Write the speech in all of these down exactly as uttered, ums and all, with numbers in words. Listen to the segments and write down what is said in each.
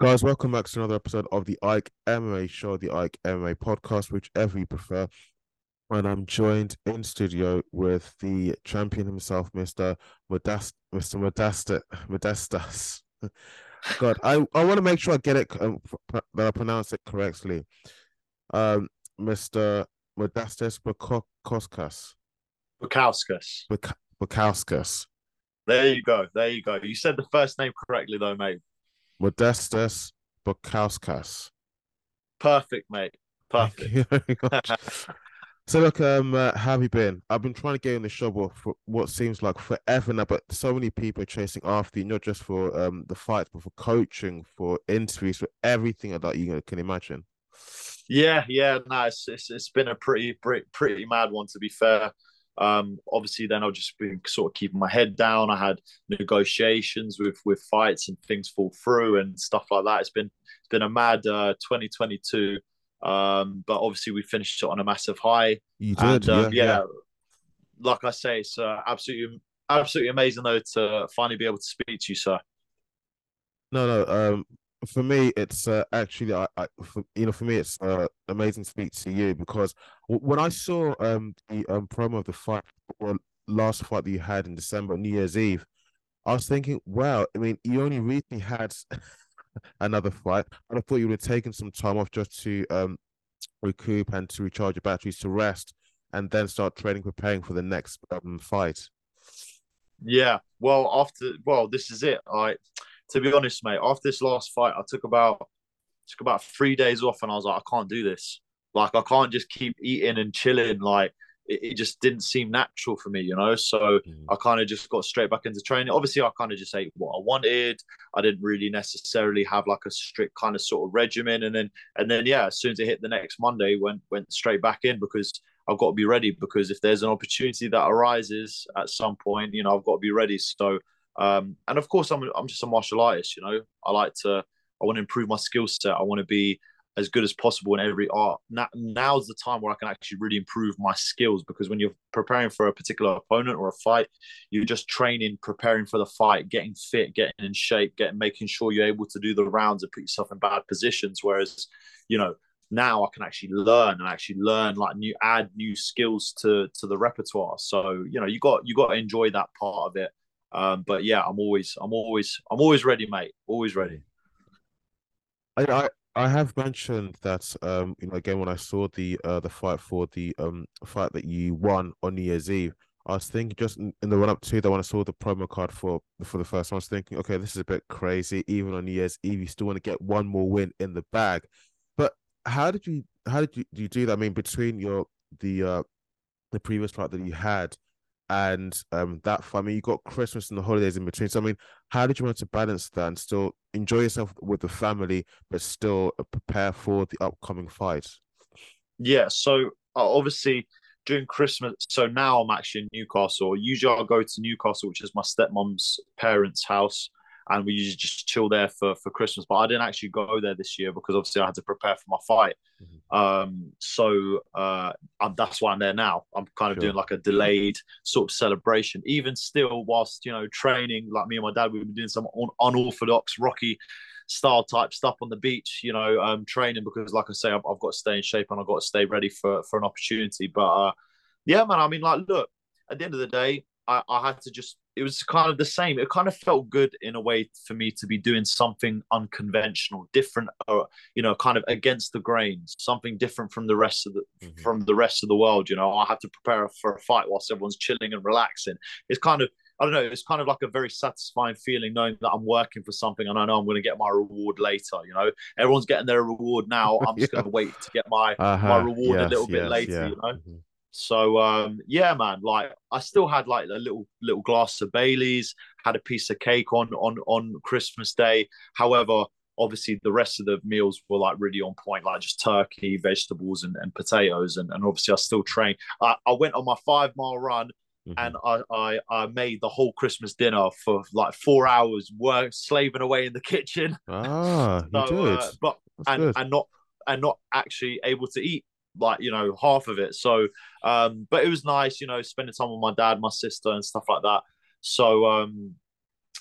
Guys, welcome back to another episode of the Ike M M A Show, the Ike M M A Podcast, whichever you prefer. And I'm joined in studio with the champion himself, Mister Modest, Mister Modesta, Modestas. God, I, I want to make sure I get it um, that I pronounce it correctly. Um, Mister Modestas Bukauskas. Bukauskas. Buk- Bukauskas. There you go. There you go. You said the first name correctly, though, mate. Modestas Bukauskas. Perfect, mate. Perfect. Thank you very much. So, look, um, uh, how have you been? I've been trying to get in the show for what seems like forever now, but so many people are chasing after you, not just for um the fights, but for coaching, for interviews, for everything that you can imagine. Yeah, yeah, no, it's it's, it's been a pretty, pretty pretty mad one, to be fair. Um, obviously, then I've just been sort of keeping my head down. I had negotiations with with fights and things fall through and stuff like that. It's been it's been a mad uh, twenty twenty-two, um, but obviously we finished it on a massive high. You did, and, yeah, um, yeah, yeah. Like I say, it's uh, absolutely absolutely amazing though to finally be able to speak to you, sir. No, no. Um, for me, it's uh, actually, I, I for, you know, for me, it's uh, amazing to speak to you because when I saw um the um, promo of the fight, or last fight that you had in December, New Year's Eve, I was thinking, wow, I mean, you only recently had another fight, and I thought you would have taken some time off just to um recoup and to recharge your batteries, to rest, and then start training, preparing for the next um fight. Yeah, well, after well, this is it. I. To be honest, mate, after this last fight, I took about took about three days off, and I was like, I can't do this. Like, I can't just keep eating and chilling. Like, it, it just didn't seem natural for me, you know? So mm. I kind of just got straight back into training. Obviously, I kind of just ate what I wanted. I didn't really necessarily have, like, a strict kind of sort of regimen. And then, and then yeah, as soon as it hit the next Monday, went went straight back in because I've got to be ready, because if there's an opportunity that arises at some point, you know, I've got to be ready. So... Um, and of course, I'm I'm just a martial artist, you know. I like to, I want to improve my skill set. I want to be as good as possible in every art. Now, now's the time where I can actually really improve my skills, because when you're preparing for a particular opponent or a fight, you're just training, preparing for the fight, getting fit, getting in shape, getting making sure you're able to do the rounds and put yourself in bad positions. Whereas, you know, now I can actually learn and actually learn like new, add new skills to to the repertoire. So you know, you got you got to enjoy that part of it. Um, but yeah, I'm always, I'm always, I'm always ready, mate. Always ready. I, I, I have mentioned that, um, you know, again, when I saw the, uh, the fight for the, um, fight that you won on New Year's Eve, I was thinking just in, in the run up to that, when I saw the promo card for, for the first one, I was thinking, okay, this is a bit crazy. Even on New Year's Eve, you still want to get one more win in the bag. But how did you, how did you, you do that? I mean, between your, the, uh, the previous fight that you had, and um, that, I mean, you got Christmas and the holidays in between. So, I mean, how did you want to balance that and still enjoy yourself with the family, but still prepare for the upcoming fight? Yeah, so obviously during Christmas, so now I'm actually in Newcastle. Usually I go to Newcastle, which is my stepmom's parents' house, and we usually just chill there for, for Christmas. But I didn't actually go there this year because obviously I had to prepare for my fight. Mm-hmm. Um, so uh, I'm, that's why I'm there now. I'm kind of sure. doing like a delayed sort of celebration. Even still, whilst, you know, training, like me and my dad, we've been doing some un- unorthodox Rocky style type stuff on the beach, you know, um, training, because like I say, I've, I've got to stay in shape and I've got to stay ready for, for an opportunity. But uh, yeah, man, I mean, like, look, at the end of the day, I, I had to just, it was kind of the same. It kind of felt good in a way for me to be doing something unconventional, different, or, you know, kind of against the grain, something different from the rest of the, mm-hmm. from the rest of the world. You know, I have to prepare for a fight whilst everyone's chilling and relaxing. It's kind of, I don't know, it's kind of like a very satisfying feeling knowing that I'm working for something and I know I'm going to get my reward later. You know, everyone's getting their reward now. I'm just yeah. going to wait to get my, uh-huh. my reward yes, a little yes, bit later, yeah. you know? Mm-hmm. So, um, yeah, man, like I still had like a little little glass of Bailey's, had a piece of cake on, on, on Christmas Day. However, obviously the rest of the meals were like really on point, like just turkey, vegetables and, and potatoes. And, and obviously I still trained. I, I went on my five mile run. Mm-hmm. And I, I I made the whole Christmas dinner for like four hours, work, slaving away in the kitchen. Ah, so, you did. Uh, but and, and not and not actually able to eat. Like, you know, half of it. So, um, but it was nice, you know, spending time with my dad, my sister and stuff like that. So, um,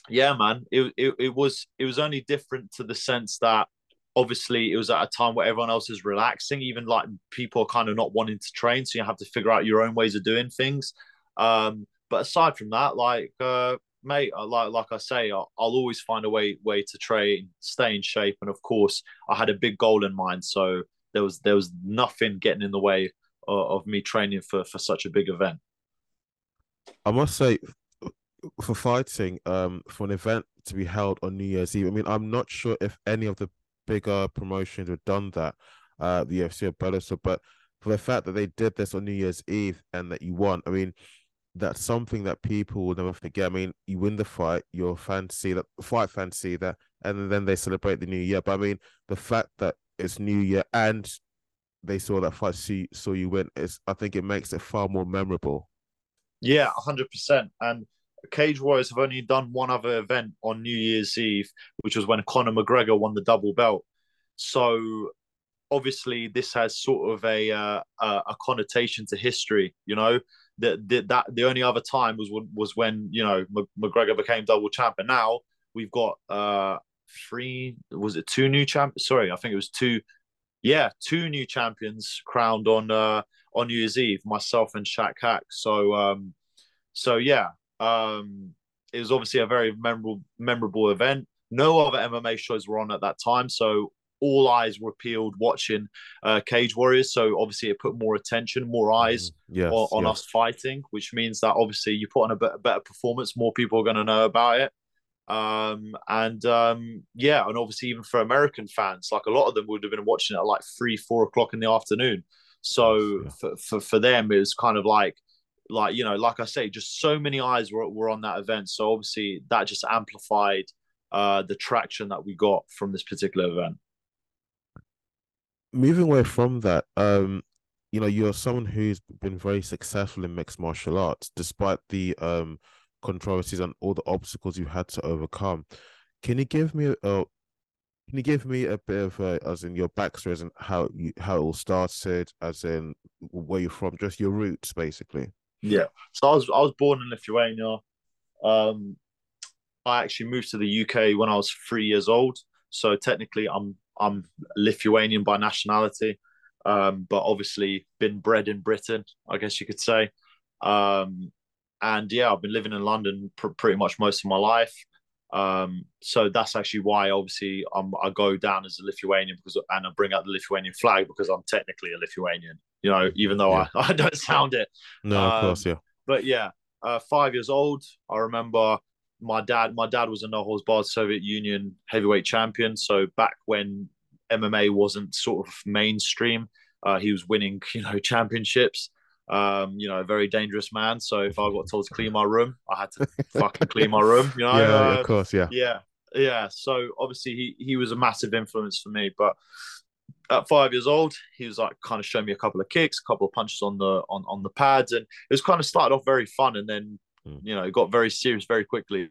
yeah, man, it, it it was it was only different to the sense that obviously it was at a time where everyone else is relaxing, even like people are kind of not wanting to train, so you have to figure out your own ways of doing things. Um, but aside from that, like uh, mate, I, like like I say, I, I'll always find a way way to train, stay in shape, and of course, I had a big goal in mind, so there was there was nothing getting in the way of, of me training for for such a big event. I must say, for fighting, um, for an event to be held on New Year's Eve, I mean, I'm not sure if any of the bigger promotions have done that, uh, the U F C or Bellator, but for the fact that they did this on New Year's Eve and that you won, I mean, that's something that people will never forget. I mean, you win the fight, your fans see that, fight fans see that, and then they celebrate the new year. But I mean, the fact that it's New Year and they saw that fight, see, saw you win, is, I think it makes it far more memorable. Yeah, one hundred percent. And Cage Warriors have only done one other event on New Year's Eve, which was when Conor McGregor won the double belt. So obviously this has sort of a uh, a connotation to history, you know. That the, that the only other time was was when, you know, McGregor became double champ, and now we've got uh three was it two new champions? Sorry, I think it was two. Yeah, two new champions crowned on uh on New Year's Eve, myself and Shaq Hack. So um, so yeah. Um, it was obviously a very memorable, memorable event. No other M M A shows were on at that time, so all eyes were peeled watching uh, Cage Warriors. So obviously, it put more attention, more eyes mm, yes, on, on yes. us fighting, which means that obviously you put on a better, better performance, more people are going to know about it. Um, and um, yeah, and obviously even for American fans, like a lot of them would have been watching it at like three, four o'clock in the afternoon. So yeah. for, for for them, it was kind of like. Like, you know, like I say, just so many eyes were were on that event. So obviously that just amplified uh, the traction that we got from this particular event. Moving away from that, um, you know, you're someone who's been very successful in mixed martial arts, despite the um, controversies and all the obstacles you had to overcome. Can you give me a, can you give me a bit of a, as in your backstory, as in how you, how it all started, as in where you're from, just your roots, basically? Yeah, so I was I was born in Lithuania. Um, I actually moved to the U K when I was three years old. So technically, I'm I'm Lithuanian by nationality, um, but obviously been bred in Britain, I guess you could say. Um, and yeah, I've been living in London pr- pretty much most of my life. Um, so that's actually why obviously I'm, I go down as a Lithuanian, because and I bring out the Lithuanian flag because I'm technically a Lithuanian. You know, even though yeah. I, I don't sound it. No, um, of course, yeah. But yeah, uh, five years old, I remember my dad. My dad was a no-holds-barred Soviet Union heavyweight champion. So back when M M A wasn't sort of mainstream, uh, he was winning, you know, championships. Um, you know, a very dangerous man. So if I got told to clean my room, I had to fucking clean my room. You know, yeah, uh, of course, yeah, yeah, yeah. So obviously he he was a massive influence for me, but. At five years old, he was like kind of showing me a couple of kicks, a couple of punches on the on, on the pads, and it was kind of started off very fun, and then mm. you know it got very serious very quickly.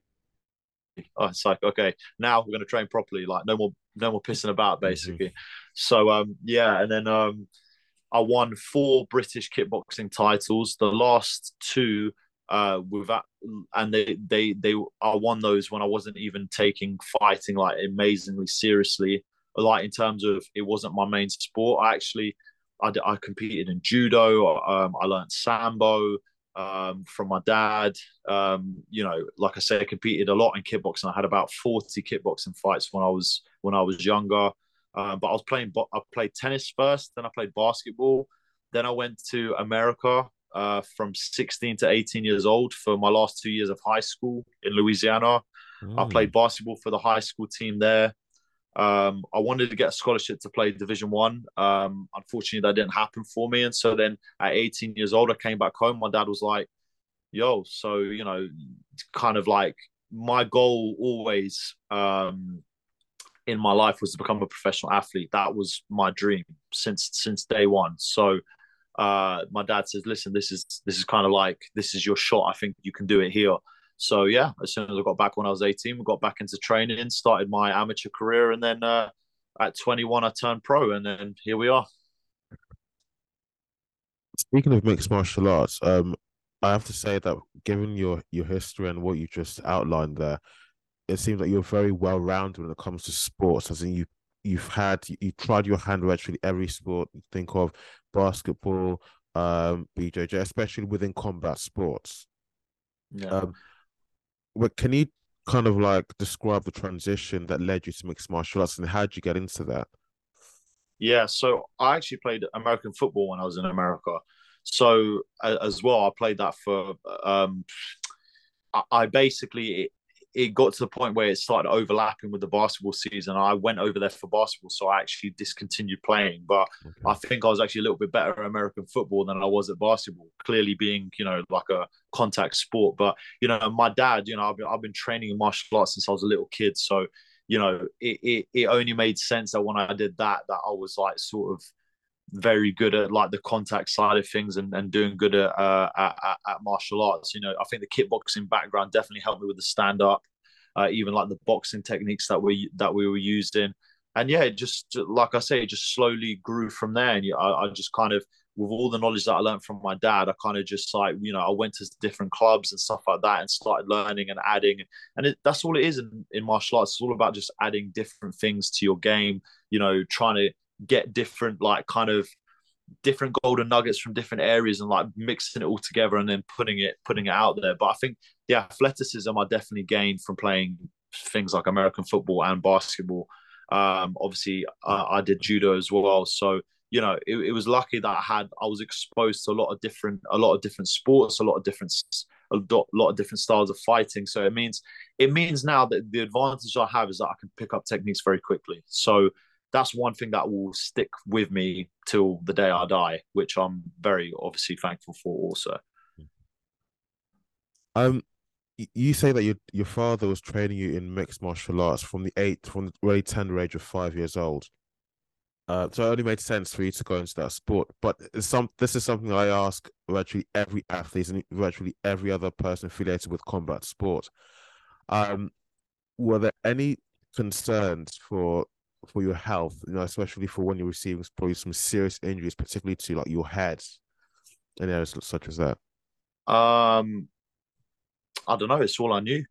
Oh, it's like, okay, now we're going to train properly, like no more no more pissing about, basically. Mm-hmm. So um yeah, and then um I won four British kickboxing titles, the last two uh with that, and they they they I won those when I wasn't even taking fighting like amazingly seriously. Like in terms of it wasn't my main sport. I actually, I, I competed in judo. Um, I learned sambo um, from my dad. Um, you know, like I said, I competed a lot in kickboxing. I had about forty kickboxing fights when I was when I was younger. Uh, but I was playing. I played tennis first. Then I played basketball. Then I went to America uh, from sixteen to eighteen years old for my last two years of high school in Louisiana. Mm. I played basketball for the high school team there. Um, I wanted to get a scholarship to play Division One. Um, unfortunately, that didn't happen for me. And so then at eighteen years old, I came back home. My dad was like, yo, so, you know, kind of like my goal always um, in my life was to become a professional athlete. That was my dream since since day one. So uh, my dad says, listen, this is this is kind of like, this is your shot. I think you can do it here. So, yeah, as soon as I got back when I was eighteen, we got back into training, started my amateur career. And then uh, at twenty-one, I turned pro. And then here we are. Speaking of mixed martial arts, um, I have to say that given your, your history and what you just outlined there, it seems like you're very well rounded when it comes to sports. As in, you you've had you tried your hand with actually every sport. Think of basketball, um, B J J, especially within combat sports. Yeah. Um, what can you kind of like describe the transition that led you to mixed martial arts, and how did you get into that? Yeah, so I actually played American football when I was in America. So as well, I played that for. Um, I basically it, it got to the point where it started overlapping with the basketball season. I went over there for basketball, so I actually discontinued playing. But okay. I think I was actually a little bit better at American football than I was at basketball. Clearly, being you know like a contact sport, but you know my dad, you know I've been I've been training in martial arts since I was a little kid, so. You know, it, it it only made sense that when I did that, that I was like sort of very good at like the contact side of things and, and doing good at, uh, at at martial arts. You know, I think the kickboxing background definitely helped me with the stand up, uh, even like the boxing techniques that we that we were using. And yeah, it just like I say, it just slowly grew from there. And you know, I, I just kind of with all the knowledge that I learned from my dad, I kind of just like, you know, I went to different clubs and stuff like that and started learning and adding. And it, that's all it is in, in martial arts. It's all about just adding different things to your game, you know, trying to get different, like kind of different golden nuggets from different areas and like mixing it all together and then putting it, putting it out there. But I think the athleticism I definitely gained from playing things like American football and basketball. Um, obviously uh, I did judo as well. So, you know, it, it was lucky that I had, I was exposed to a lot of different, a lot of different sports, a lot of different, a lot of different styles of fighting. So it means, it means now that the advantage I have is that I can pick up techniques very quickly. So that's one thing that will stick with me till the day I die, which I'm very obviously thankful for also. Um, you say that your, your father was training you in mixed martial arts from the eight, from the really tender age of five years old. Uh, so it only made sense for you to go into that sport. But some this is something I ask virtually every athlete and virtually every other person affiliated with combat sport. Um, were there any concerns for for your health, you know, especially for when you're receiving probably some serious injuries, particularly to like your head and areas such as that? Um, I don't know. It's all I knew,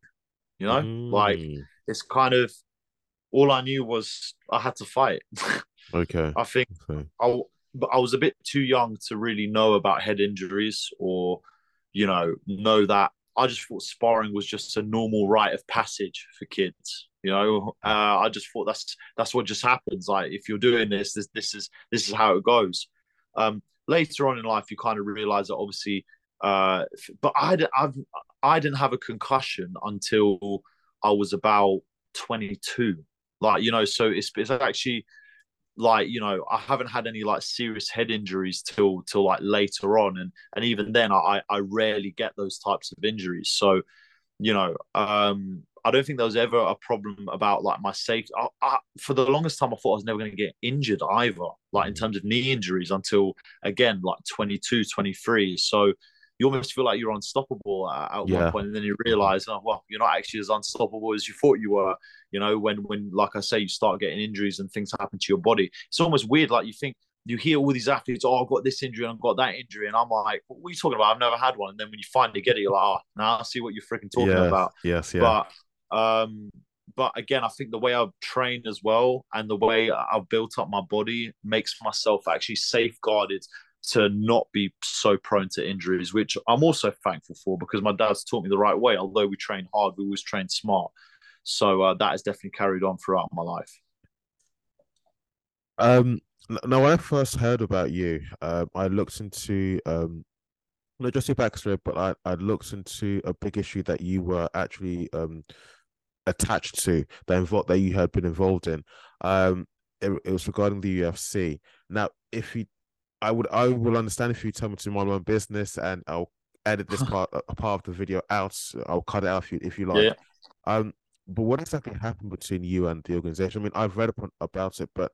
you know. Mm. Like it's kind of all I knew was I had to fight. Okay. I think okay. I, but I was a bit too young to really know about head injuries or, you know, know that I just thought sparring was just a normal rite of passage for kids. You know, uh, I just thought that's that's what just happens. Like if you're doing this, this this is this is how it goes. Um, later on in life, you kind of realize that obviously. Uh, but I I've I didn't have a concussion until I was about twenty-two. Like you know, so it's it's actually. Like, you know, I haven't had any like serious head injuries till till like later on. And and even then I, I rarely get those types of injuries. So, you know, um, I don't think there was ever a problem about like my safety. I, I, for the longest time, I thought I was never going to get injured either, like in terms of knee injuries until, again, like twenty-two, twenty-three. So you almost feel like you're unstoppable at, at yeah. one point. And then you realize, oh, well, you're not actually as unstoppable as you thought you were. You know, when, when, like I say, you start getting injuries and things happen to your body. It's almost weird. Like you think, you hear all these athletes, oh, I've got this injury and I've got that injury. And I'm like, what are you talking about? I've never had one. And then when you finally get it, you're like, oh, now I see what you're freaking talking yes, about. Yes, yeah. But, um, but again, I think the way I've trained as well and the way I've built up my body makes myself actually safeguarded to not be so prone to injuries, which I'm also thankful for because my dad's taught me the right way. Although we train hard, we always train smart. So uh, that has definitely carried on throughout my life. Um, now, when I first heard about you, uh, I looked into, um, not just your backstory, but I, I looked into a big issue that you were actually um, attached to, that, involved, that you had been involved in. Um, it, it was regarding the U F C. Now, if you I would, I will understand if you tell me to mind my own business, and I'll edit this part, a part of the video out. I'll cut it out if you, if you like. Yeah. Um, but what exactly happened between you and the organization? I mean, I've read upon, about it, but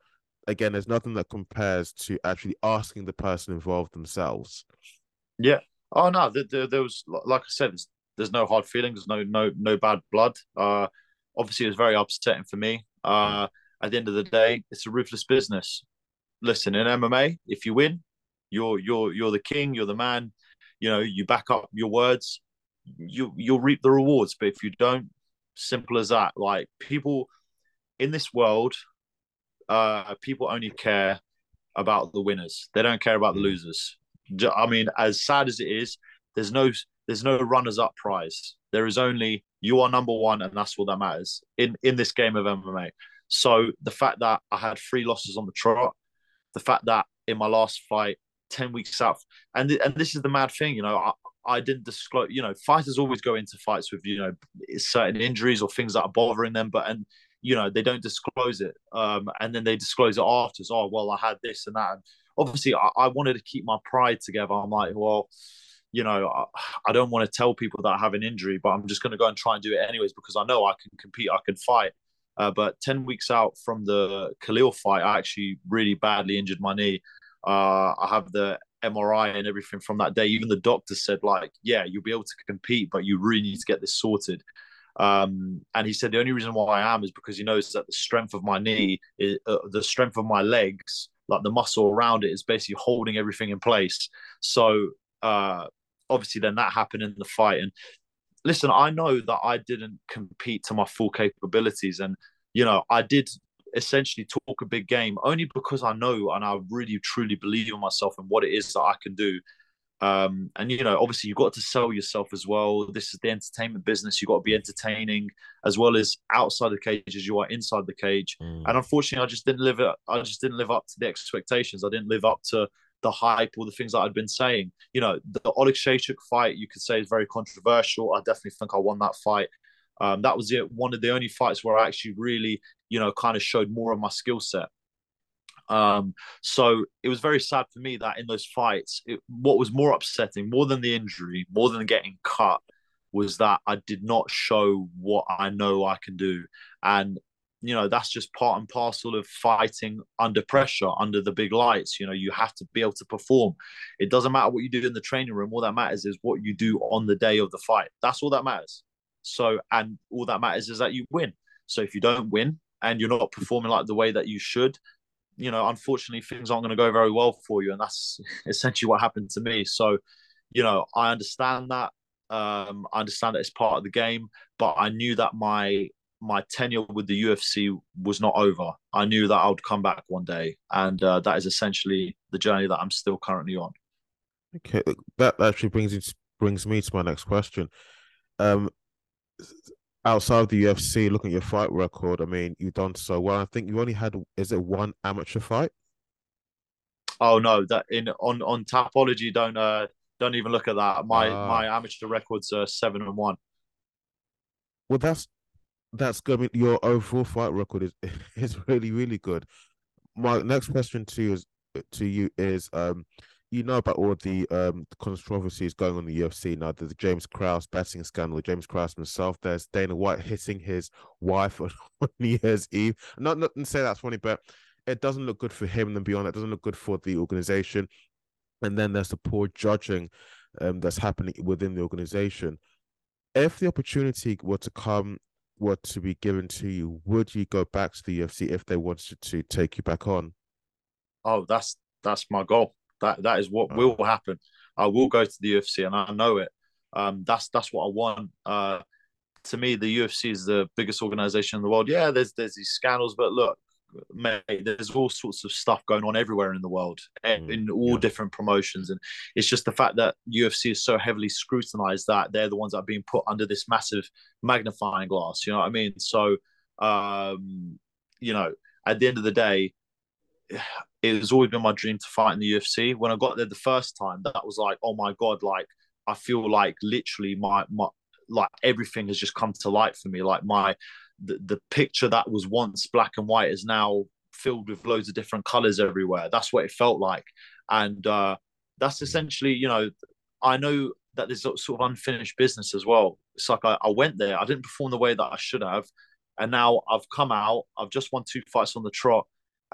again, there's nothing that compares to actually asking the person involved themselves. Yeah. Oh no, there, there, there was, like I said, there's, there's no hard feelings, no, no, no bad blood. Uh, obviously, it was very upsetting for me. Uh, at the end of the day, it's a ruthless business. Listen, in M M A, if you win, you're you're you're the king, you're the man. You know, you back up your words, you you'll reap the rewards. But if you don't, Simple as that. Like, people in this world, uh, people only care about the winners. They don't care about the losers. I mean, as sad as it is, there's no there's no runners-up prize. There is only you are number one, and that's all that matters in in this game of M M A. So the fact that I had three losses on the trot, the fact that in my last fight, ten weeks out, and th- and this is the mad thing, you know, I, I didn't disclose, you know, fighters always go into fights with, you know, certain injuries or things that are bothering them, but, and, you know, they don't disclose it. Um, and then they disclose it after. So, oh, well, I had this and that. And obviously, I, I wanted to keep my pride together. I'm like, well, you know, I, I don't want to tell people that I have an injury, but I'm just going to go and try and do it anyways, because I know I can compete, I can fight. Uh, but ten weeks out from the Khalil fight, I actually really badly injured my knee. Uh, I have the M R I and everything from that day. Even the doctor said, like, yeah, you'll be able to compete, but you really need to get this sorted. Um, and he said, the only reason why I am is because he knows that the strength of my knee, is, uh, the strength of my legs, like the muscle around it is basically holding everything in place. So uh, obviously then that happened in the fight. And listen, I know that I didn't compete to my full capabilities. And, you know, I did essentially talk a big game only because I know and I really, truly believe in myself and what it is that I can do. Um, and, you know, obviously you've got to sell yourself as well. This is the entertainment business. You've got to be entertaining as well as outside the cage as you are inside the cage. Mm. And unfortunately, I just didn't live up, I just didn't live up to the expectations. I didn't live up to the hype or the things that I'd been saying. You know, the Oleg Shachuk fight, you could say, is very controversial. I definitely think I won that fight. Um, that was it. One of the only fights where I actually really, you know, kind of showed more of my skill set. Um, so it was very sad for me that in those fights, it, what was more upsetting, more than the injury, more than getting cut, was that I did not show what I know I can do. And, you know, that's just part and parcel of fighting under pressure, under the big lights. You know, you have to be able to perform. It doesn't matter what you do in the training room. All that matters is what you do on the day of the fight. That's all that matters. So, and all that matters is that you win. So if you don't win and you're not performing like the way that you should, you know, unfortunately, things aren't going to go very well for you. And that's essentially what happened to me. So, you know, I understand that. Um, I understand that it's part of the game, but I knew that my my tenure with the U F C was not over. I knew that I would come back one day. And uh, that is essentially the journey that I'm still currently on. Okay. That actually brings, it, brings me to my next question. Um, Outside of the U F C, looking at your fight record, I mean, you've done so well. I think you only had, is it one amateur fight? Oh no, that in on on Tapology, don't uh, don't even look at that. My uh, my amateur records are seven and one. Well, that's that's good. I mean, your overall fight record is is really really good. My next question to you is to you is um. You know about all the um, controversies going on in the U F C now. There's the James Krause betting scandal, James Krause himself. There's Dana White hitting his wife on New Year's Eve. Not, not to say that's funny, but it doesn't look good for him and beyond. It doesn't look good for the organization. And then there's the poor judging um, that's happening within the organization. If the opportunity were to come, were to be given to you, would you go back to the U F C if they wanted to take you back on? Oh, that's that's my goal. That that is what will happen. I will go to the U F C, and I know it. Um, that's that's what I want. Uh, to me, the U F C is the biggest organization in the world. Yeah, there's there's these scandals, but look, mate, there's all sorts of stuff going on everywhere in the world, mm, in all yeah. different promotions, and it's just the fact that U F C is so heavily scrutinized that they're the ones that are being put under this massive magnifying glass. You know what I mean? So, um, you know, at the end of the day, it has always been my dream to fight in the U F C. When I got there the first time, that was like, oh my God, like I feel like literally my, my like everything has just come to light for me. Like my, the, the picture that was once black and white is now filled with loads of different colors everywhere. That's what it felt like. And uh, that's essentially, you know, I know that there's sort of unfinished business as well. It's like I, I went there, I didn't perform the way that I should have. And now I've come out, I've just won two fights on the trot.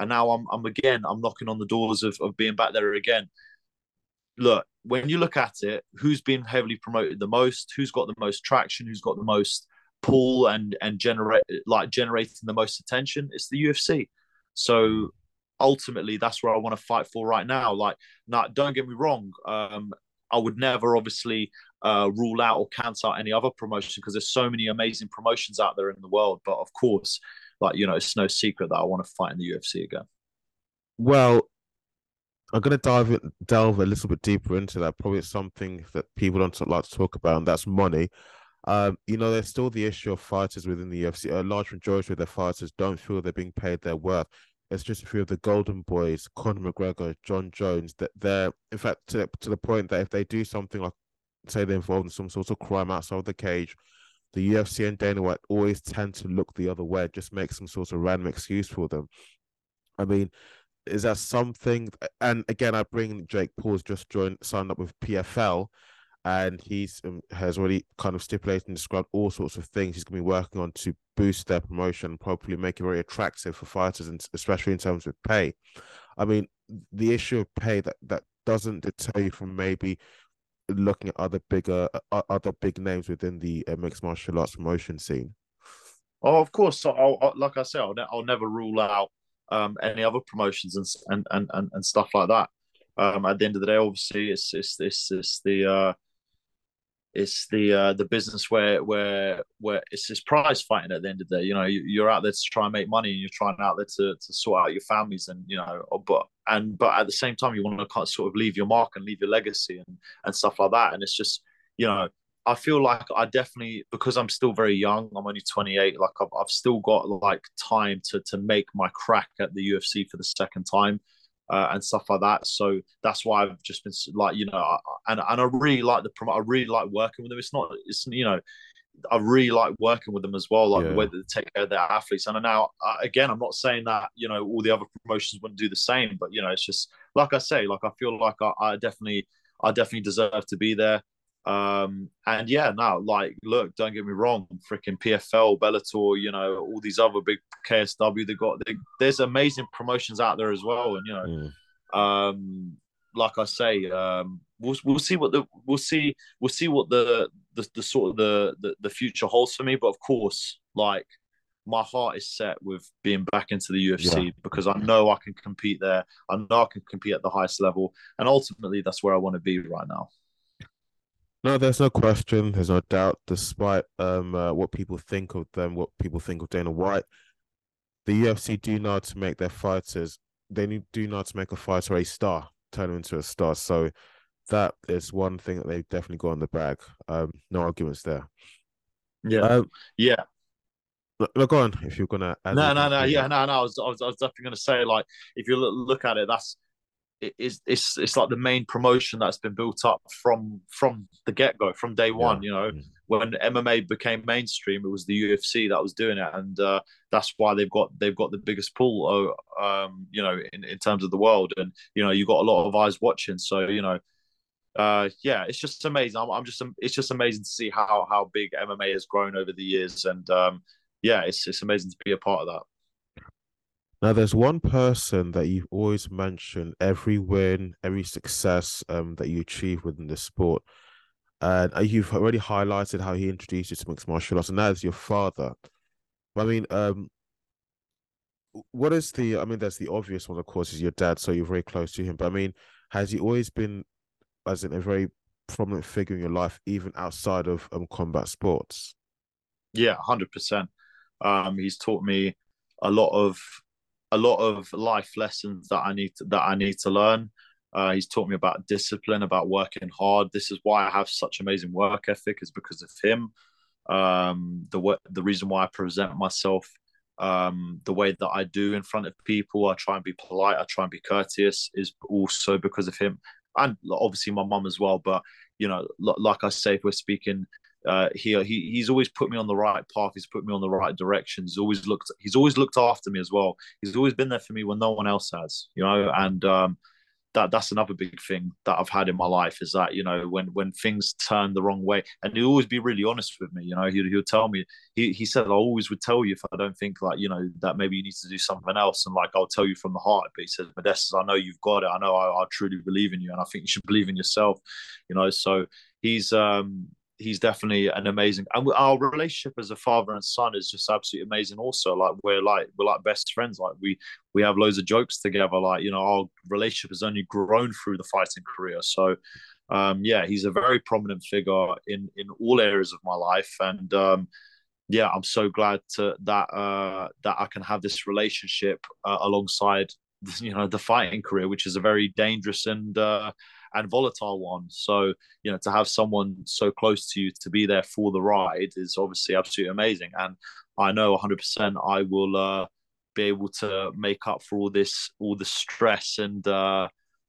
And now I'm, I'm again, I'm knocking on the doors of, of being back there again. Look, when you look at it, who's been heavily promoted the most? Who's got the most traction? Who's got the most pull and and generate like generating the most attention? It's the U F C. So ultimately, that's where I want to fight for right now. Like, now, don't get me wrong. Um, I would never, obviously, uh, rule out or cancel out any other promotion, because there's so many amazing promotions out there in the world. But of course, like, you know, it's no secret that I want to fight in the U F C again. Well, I'm going to dive delve a little bit deeper into that. Probably something that people don't like to talk about, and that's money. Um, you know, there's still the issue of fighters within the U F C. A large majority of their fighters don't feel they're being paid their worth. It's just a few of the golden boys, Conor McGregor, John Jones, that they're, in fact, to, to the point that if they do something like, say they're involved in some sort of crime outside of the cage, the U F C and Dana White always tend to look the other way, just make some sort of random excuse for them. I mean, is that something? And again, I bring Jake Paul's just joined, signed up with P F L, and he's um, has already kind of stipulated and described all sorts of things he's going to be working on to boost their promotion, probably make it very attractive for fighters, and especially in terms of pay. I mean, the issue of pay, that, that doesn't deter you from maybe looking at other bigger, uh, other big names within the uh, mixed martial arts promotion scene. Oh, of course. So, I'll, I'll, like I said, I'll, ne I'll never rule out um, any other promotions and and and and stuff like that. Um, at the end of the day, obviously, it's it's it's, it's the uh, It's the uh, the business where where where it's this prize fighting at the end of the day. You know, you, you're out there to try and make money, and you're trying out there to to sort out your families, and you know, but and but at the same time, you want to kind of sort of leave your mark and leave your legacy and and stuff like that. And it's just, you know, I feel like I definitely, because I'm still very young. I'm only twenty-eight. Like I've I've still got like time to to make my crack at the U F C for the second time. Uh, and stuff like that. So that's why I've just been like, you know, I, and and I really like the promoter. I really like working with them. It's not, it's you know, I really like working with them as well. Like yeah. the way that they take care of their athletes. And now again, I'm not saying that you know all the other promotions wouldn't do the same, but you know, it's just like I say, like I feel like I, I definitely, I definitely deserve to be there. Um, and yeah, now like, look, don't get me wrong, freaking P F L, Bellator, you know, all these other big K S W, they got, they, there's amazing promotions out there as well. And, you know, mm. um, like I say, um, we'll, we'll see what the, we'll see, we'll see what the, the, the sort of the, the, the future holds for me. But of course, like my heart is set with being back into the U F C yeah. because I know I can compete there. I know I can compete at the highest level. And ultimately that's where I want to be right now. No, there's no question. There's no doubt. Despite um, uh, what people think of them, what people think of Dana White, the U F C do know how to make their fighters. They do know how to make a fighter a star, turn him into a star. So that is one thing that they've definitely got in the bag. Um, no arguments there. Yeah, um, yeah. Look on if you're gonna. Add no, no, no. Yeah, no, no. I was, I was, I was definitely gonna say, like, if you look at it, that's. It's, it's it's like the main promotion that's been built up from from the get-go, from day one. Yeah. You know, when M M A became mainstream, it was the U F C that was doing it, and uh, that's why they've got they've got the biggest pool, um, you know, in, in terms of the world, and you know, you got a lot of eyes watching. So you know, uh, yeah, it's just amazing. I'm, I'm just it's just amazing to see how how big M M A has grown over the years, and um, yeah, it's it's amazing to be a part of that. Now, there's one person that you've always mentioned, every win, every success um, that you achieve within the sport. And you've already highlighted how he introduced you to mixed martial arts, and that is your father. I mean, um, what is the, I mean, that's the obvious one, of course, is your dad, so you're very close to him. But I mean, has he always been, as in, a very prominent figure in your life, even outside of um, combat sports? Yeah, one hundred percent. Um, he's taught me a lot of, a lot of life lessons that I need to, that I need to learn. Uh, he's taught me about discipline, about working hard. This is why I have such amazing work ethic, is because of him. Um, the the reason why I present myself um, the way that I do in front of people, I try and be polite, I try and be courteous, is also because of him, and obviously my mum as well. But you know, like I say, if we're speaking. Uh, he, he he's always put me on the right path. He's put me on the right direction. He's always looked. He's always looked after me as well. He's always been there for me when no one else has. You know, and um, that that's another big thing that I've had in my life, is that you know when when things turn the wrong way, and he'll always be really honest with me. You know, he he'll tell me. He he said I always would tell you if I don't think like you know that maybe you need to do something else, and like I'll tell you from the heart. But he says, Modestas, I know you've got it. I know I, I truly believe in you, and I think you should believe in yourself. You know, so he's um. he's definitely an amazing, and our relationship as a father and son is just absolutely amazing. Also, like we're like we're like best friends. Like we we have loads of jokes together. Like, you know, our relationship has only grown through the fighting career. So, um, yeah, he's a very prominent figure in in all areas of my life, and um, yeah, I'm so glad to, that uh, that I can have this relationship uh, alongside, you know, the fighting career, which is a very dangerous and uh, and volatile one. So, you know, to have someone so close to you to be there for the ride is obviously absolutely amazing. And I know one hundred percent I will uh, be able to make up for all this, all the stress and, uh,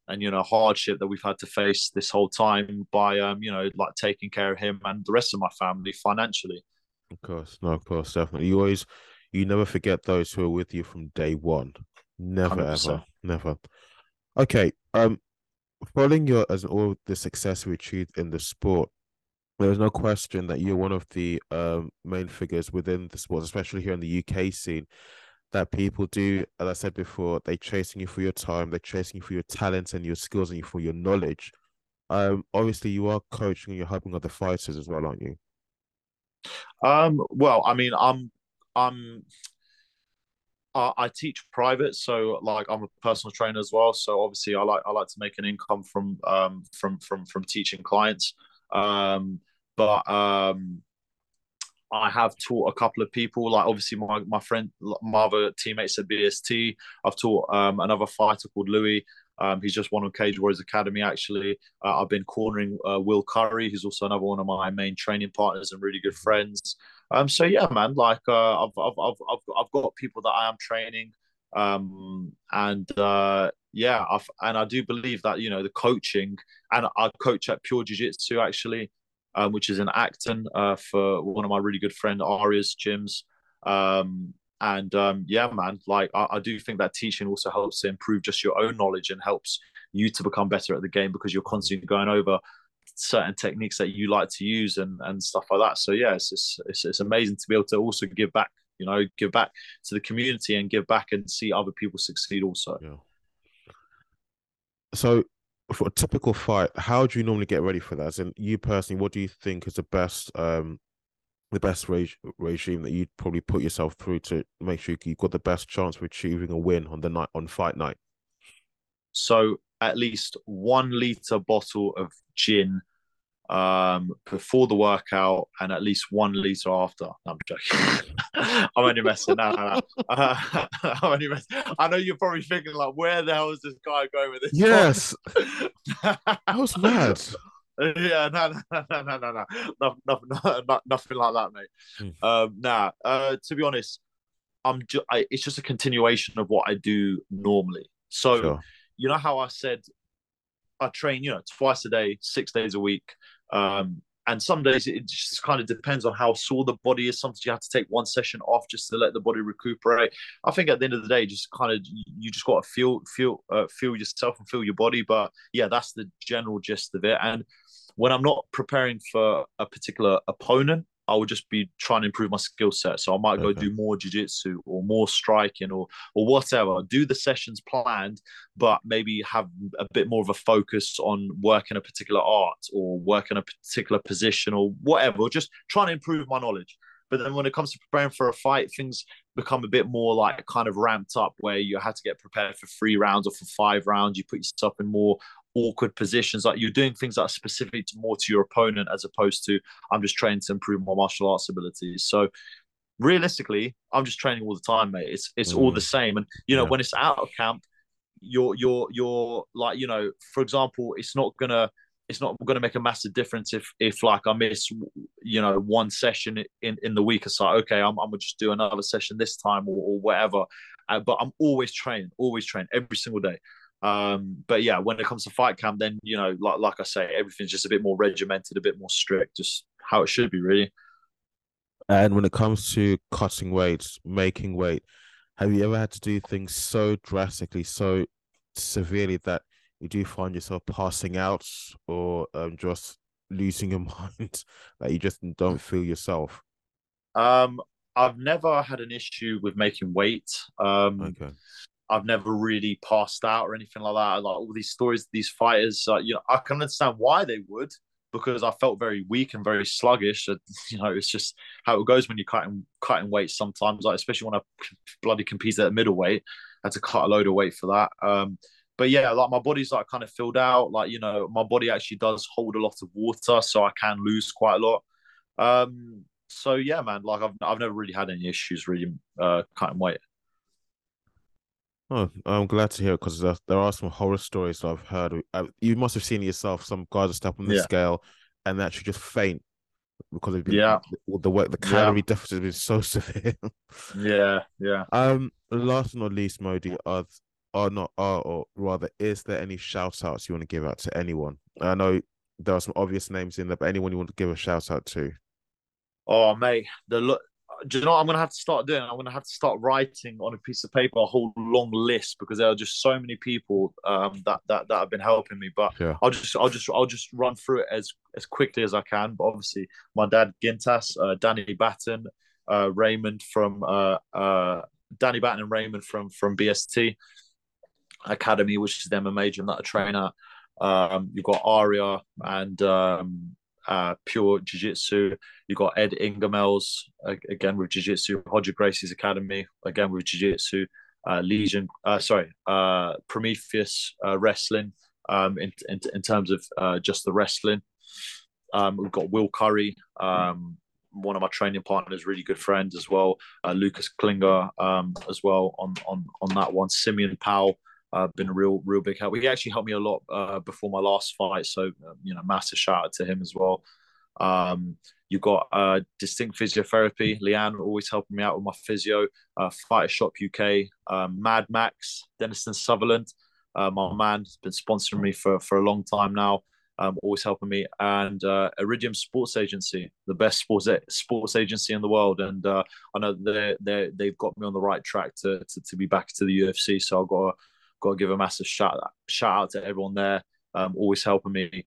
and, you know, hardship that we've had to face this whole time by, um, you know, like taking care of him and the rest of my family financially. Of course. No, of course. Definitely. You always, you never forget those who are with you from day one. Never, one hundred percent. Ever. Never. Okay. Um, Following your as all the success we achieved in the sport, there is no question that you're one of the um, main figures within the sport, especially here in the U K scene, that people do, as I said before, they're chasing you for your time, they're chasing you for your talent and your skills and for your knowledge. Um, obviously, you are coaching and you're helping other fighters as well, aren't you? Um. Well, I mean, I'm, I'm. Uh, I teach private, so like I'm a personal trainer as well. So obviously, I like I like to make an income from um from from from teaching clients. Um, but um, I have taught a couple of people. Like obviously, my my friend, my other teammates at B S T. I've taught um another fighter called Louis. Um, he's just won on Cage Warriors Academy. Actually, uh, I've been cornering uh, Will Curry, who's also another one of my main training partners and really good friends. Um, so yeah, man. Like, uh, I've, I've, I've, I've, I've got people that I am training, um, and uh, yeah, I've, and I do believe that, you know, the coaching, and I coach at Pure Jiu Jitsu actually, um, which is in Acton, uh, for one of my really good friend Aria's gyms, um, and um, yeah, man. Like, I, I do think that teaching also helps to improve just your own knowledge and helps you to become better at the game because you're constantly going over certain techniques that you like to use and and stuff like that. So yeah, it's, it's it's it's amazing to be able to also give back, you know, give back to the community and give back and see other people succeed also. Yeah. So for a typical fight, how do you normally get ready for that? And you personally, what do you think is the best um the best reg- regime that you'd probably put yourself through to make sure you've got the best chance of achieving a win on the night on fight night? So at least one litre bottle of gin um, before the workout and at least one litre after. No, I'm joking. I'm only messing. No, no, no. Uh, I'm only messing. I know you're probably thinking, like, where the hell is this guy going with this? Yes. I was mad. Yeah, no, no, no, no, no, no. no, no, no nothing like that, mate. Mm. Um, nah, uh, to be honest, I'm ju- I, it's just a continuation of what I do normally. So... Sure. You know how I said I train, you know, twice a day, six days a week. Um, and some days it just kind of depends on how sore the body is. Sometimes you have to take one session off just to let the body recuperate. I think at the end of the day, just kind of, you just got to feel, feel, uh, feel yourself and feel your body. But yeah, that's the general gist of it. And when I'm not preparing for a particular opponent, I would just be trying to improve my skill set. So I might go okay. do more jiu-jitsu or more striking or or whatever. Do the sessions planned, but maybe have a bit more of a focus on working a particular art or working a particular position or whatever. Just trying to improve my knowledge. But then when it comes to preparing for a fight, things become a bit more like kind of ramped up where you had to get prepared for three rounds or for five rounds. You put yourself in more awkward positions, like you're doing things that are specific to more to your opponent as opposed to I'm just training to improve my martial arts abilities. So realistically, I'm just training all the time, mate. It's it's mm. all the same. And you know, yeah. when it's out of camp, you're you're you're like, you know, for example, it's not gonna it's not gonna make a massive difference if if like I miss, you know, one session in in the week. It's like, okay, I'm I'm gonna just do another session this time or, or whatever. Uh, but I'm always training, always training every single day. Um, but yeah, when it comes to fight camp, then, you know, like like I say, everything's just a bit more regimented, a bit more strict, just how it should be, really. And when it comes to cutting weights, making weight, have you ever had to do things so drastically, so severely that you do find yourself passing out or um, just losing your mind that you just don't feel yourself? Um, I've never had an issue with making weight. Um, okay. I've never really passed out or anything like that. Like all these stories, these fighters, uh, you know, I can understand why they would, because I felt very weak and very sluggish. You know, it's just how it goes when you're cutting cutting weight sometimes, like especially when I bloody competed at middleweight. I had to cut a load of weight for that. Um, but yeah, like my body's like kind of filled out. Like, you know, my body actually does hold a lot of water, so I can lose quite a lot. Um, so yeah, man, like I've I've never really had any issues really uh, cutting weight. Oh, I'm glad to hear it, because there are some horror stories that I've heard. You must have seen it yourself. Some guys will step on the yeah. scale and actually just faint because they've been, yeah. the work, the calorie yeah. deficit has been so severe. yeah, yeah. Um, last but not least, Modi, are are not are or rather, is there any shout outs you want to give out to anyone? I know there are some obvious names in there, but anyone you want to give a shout out to? Oh, mate, the look. Do you know what I'm going to have to start doing? I'm going to have to start writing on a piece of paper a whole long list, because there are just so many people um, that, that that have been helping me. But yeah. I'll just I'll just I'll just run through it as as quickly as I can. But obviously, my dad Gintas, uh, Danny Batten, uh, Raymond from uh, uh, Danny Batten and Raymond from from B S T Academy, which is the M M A gym that I train at. Um, you've got Aria and. Um, Uh, Pure Jiu Jitsu. You got Ed Ingermell's again with Jiu Jitsu, Hodge Gracie's Academy again with Jiu Jitsu, uh, Legion. Uh, sorry, uh, Prometheus uh, wrestling. Um, in, in in terms of uh, just the wrestling, um, we've got Will Curry, um, one of my training partners, really good friend as well. Uh, Lucas Klinger um, as well on on on that one. Simeon Powell. Uh, been a real, real big help. He actually helped me a lot uh, before my last fight, so uh, you know, massive shout out to him as well. Um, you got uh, Distinct Physiotherapy, Leanne always helping me out with my physio. Uh, Fightershop U K, uh, Mad Max, Denniston Sutherland, uh, my man, has been sponsoring me for for a long time now. Um, always helping me, and uh, Iridium Sports Agency, the best sports sports agency in the world, and uh, I know they they they've got me on the right track to to, to be back to the U F C. So I've got a Got to give a massive shout shout out to everyone there, um, always helping me,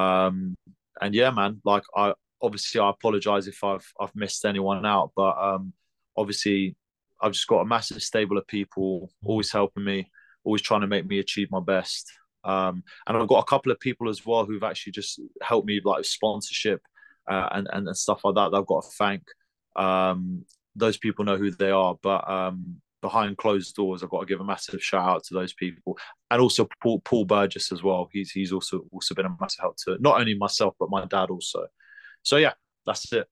um, and yeah, man. Like I obviously I apologize if I've I've missed anyone out, but um, obviously I've just got a massive stable of people always helping me, always trying to make me achieve my best, um, and I've got a couple of people as well who've actually just helped me like sponsorship uh, and, and and stuff like that. That I've got to thank. Um, those people know who they are, but. Um, Behind closed doors, I've got to give a massive shout out to those people, and also Paul, Paul Burgess as well. He's he's also also been a massive help to not only myself but my dad also. So yeah, that's it.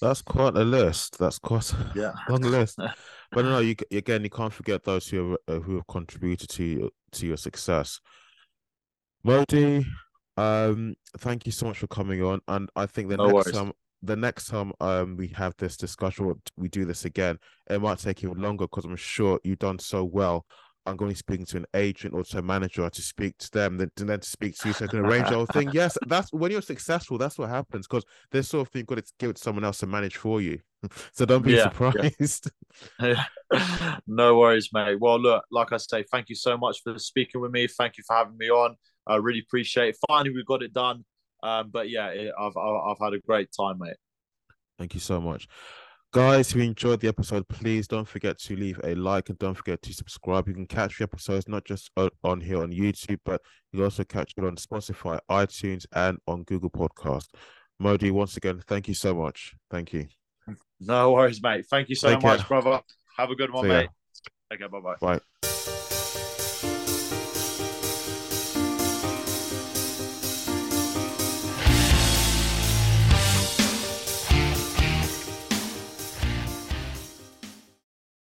That's quite a list. That's quite a yeah. long list. But no, you again, you can't forget those who have, who have contributed to to your success. Modi, um, thank you so much for coming on, and I think the no next worries. time. The next time um we have this discussion, we do this again, it might take you longer because I'm sure you've done so well. I'm going to be speaking to an agent or to a manager to speak to them, then, then to speak to you so I can arrange the whole thing. Yes, that's when you're successful, that's what happens, because this sort of thing you've got to give it to someone else to manage for you. So don't be yeah, surprised. Yeah. No worries, mate. Well, look, like I say, thank you so much for speaking with me. Thank you for having me on. I really appreciate it. Finally, we got it done. Um, but yeah, it, I've, I've I've had a great time, mate. Thank you so much, guys. If you enjoyed the episode, please don't forget to leave a like and don't forget to subscribe. You can catch the episodes not just on here on YouTube, but you can also catch it on Spotify, iTunes, and on Google Podcast. Modi, once again, thank you so much. Thank you. No worries, mate. Thank you so Take much, care. brother. Have a good one, See mate. Ya. Okay, bye-bye. Bye.